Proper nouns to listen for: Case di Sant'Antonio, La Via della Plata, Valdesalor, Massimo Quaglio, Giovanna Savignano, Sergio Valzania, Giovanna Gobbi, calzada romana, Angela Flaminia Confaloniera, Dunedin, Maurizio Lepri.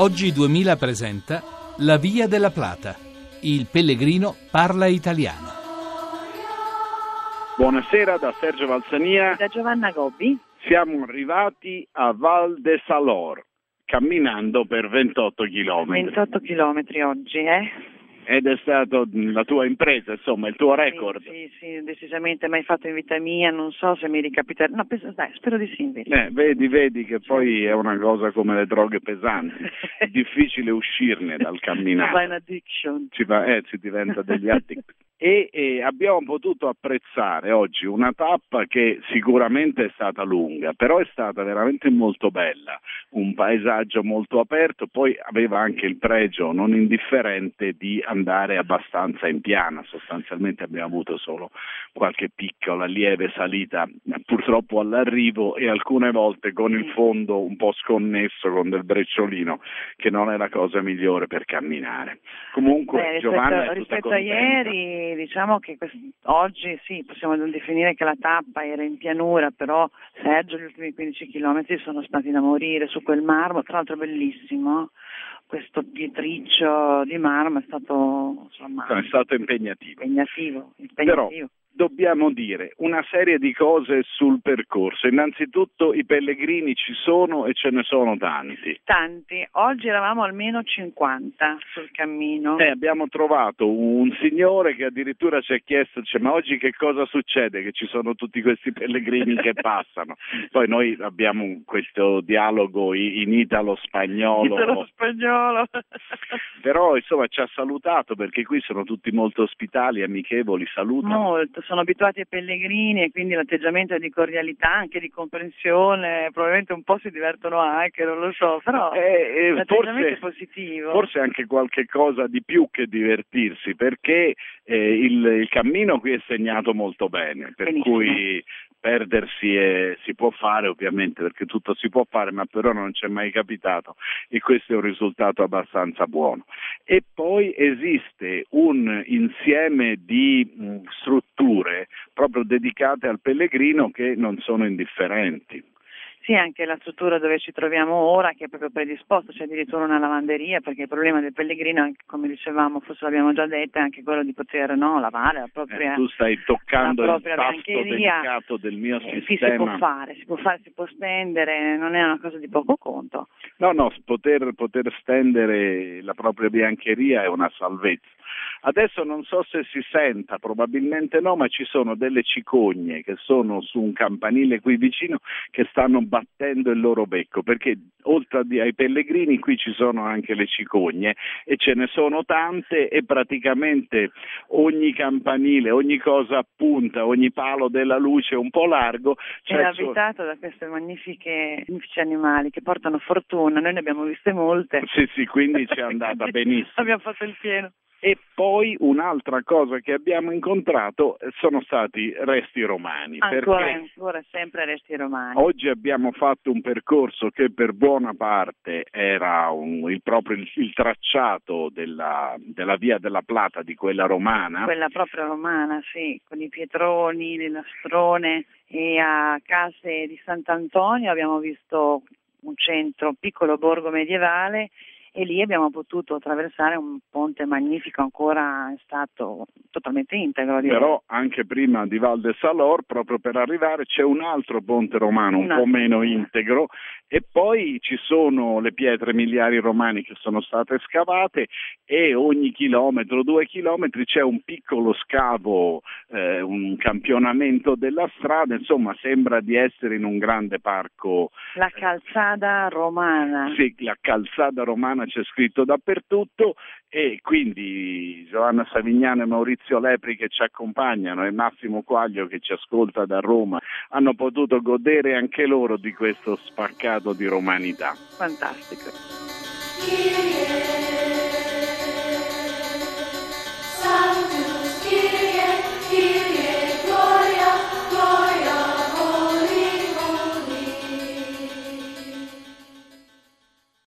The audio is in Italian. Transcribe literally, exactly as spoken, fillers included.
Oggi duemila presenta La Via della Plata. Il pellegrino parla italiano. Buonasera da Sergio Valzania. Da Giovanna Gobbi. Siamo arrivati a Valdesalor, camminando per ventotto chilometri. ventotto chilometri oggi, eh? Ed è stata la tua impresa, insomma, il tuo record. Sì, sì, decisamente, mai fatto in vita mia, non so se mi ricapiterà, no, penso, dai, spero di sì. Eh, vedi, vedi che poi è una cosa come le droghe pesanti, è difficile uscirne dal camminare. Ci va in addiction. Ci va, eh, si diventa degli addict. E, e abbiamo potuto apprezzare oggi una tappa che sicuramente è stata lunga, però è stata veramente molto bella, un paesaggio molto aperto, poi aveva anche il pregio non indifferente di andare abbastanza in piana. Sostanzialmente abbiamo avuto solo qualche piccola lieve salita purtroppo all'arrivo e alcune volte con il fondo un po' sconnesso, con del brecciolino, che non è la cosa migliore per camminare. Comunque Beh, rispetto, Giovanna è tutta contenta. Ieri diciamo che quest- oggi sì, possiamo definire che la tappa era in pianura, però Sergio gli ultimi quindici chilometri sono stati da morire su quel marmo, tra l'altro bellissimo, questo pietriccio di marmo è stato, insomma, è stato impegnativo. impegnativo, impegnativo. Però dobbiamo dire una serie di cose sul percorso. Innanzitutto i pellegrini ci sono e ce ne sono tanti. Tanti. Oggi eravamo almeno cinquanta sul cammino. Eh, abbiamo trovato un signore che addirittura ci ha chiesto, cioè, ma oggi che cosa succede che ci sono tutti questi pellegrini che passano? Poi noi abbiamo questo dialogo in italo-spagnolo. Italo-spagnolo. Però insomma ci ha salutato, perché qui sono tutti molto ospitali, amichevoli, salutano. Molto. Sono abituati ai pellegrini e quindi l'atteggiamento è di cordialità, anche di comprensione, probabilmente un po' si divertono anche, non lo so, però eh, eh, l'atteggiamento forse, è positivo. Forse anche qualche cosa di più che divertirsi, perché eh, il, il cammino qui è segnato molto bene, per Benissimo. cui perdersi eh, si può fare ovviamente, perché tutto si può fare, ma però non c'è mai capitato e questo è un risultato abbastanza buono. E poi esiste un insieme di mh, strutture proprio dedicate al pellegrino che non sono indifferenti. Sì, anche la struttura dove ci troviamo ora, che è proprio predisposta, c'è addirittura una lavanderia, perché il problema del pellegrino, come dicevamo, forse l'abbiamo già detto, è anche quello di poter no, lavare la propria eh, tu stai toccando il tasto delicato del mio eh, sistema. Si può fare, si può fare, si può stendere, non è una cosa di poco conto. No, no, poter, poter stendere la propria biancheria è una salvezza. Adesso non so se si senta, probabilmente no, ma ci sono delle cicogne che sono su un campanile qui vicino che stanno battendo il loro becco, perché oltre ai pellegrini qui ci sono anche le cicogne e ce ne sono tante e praticamente ogni campanile, ogni cosa a punta, ogni palo della luce un po' largo è abitato da queste magnifiche magnifici animali che portano fortuna, noi ne abbiamo viste molte. Sì, sì, quindi ci è andata benissimo. Abbiamo fatto il pieno. E poi un'altra cosa che abbiamo incontrato sono stati resti romani. Ancora, ancora sempre resti romani. Oggi abbiamo fatto un percorso che per buona parte era un, il proprio il, il tracciato della, della Via della Plata, di quella romana. Quella proprio romana, sì, con i pietroni, le lastrone, e a Case di Sant'Antonio abbiamo visto un centro, un piccolo borgo medievale. E lì abbiamo potuto attraversare un ponte magnifico, ancora in stato totalmente integro. Direi. Però anche prima di Valdesalor, proprio per arrivare, c'è un altro ponte romano, un no. po' meno integro, e poi ci sono le pietre miliari romane che sono state scavate e ogni chilometro, due chilometri, c'è un piccolo scavo, eh, un campionamento della strada, insomma sembra di essere in un grande parco. La calzada romana. Sì, la calzada romana. C'è scritto dappertutto e quindi Giovanna Savignano e Maurizio Lepri che ci accompagnano e Massimo Quaglio che ci ascolta da Roma hanno potuto godere anche loro di questo spaccato di romanità. Fantastico.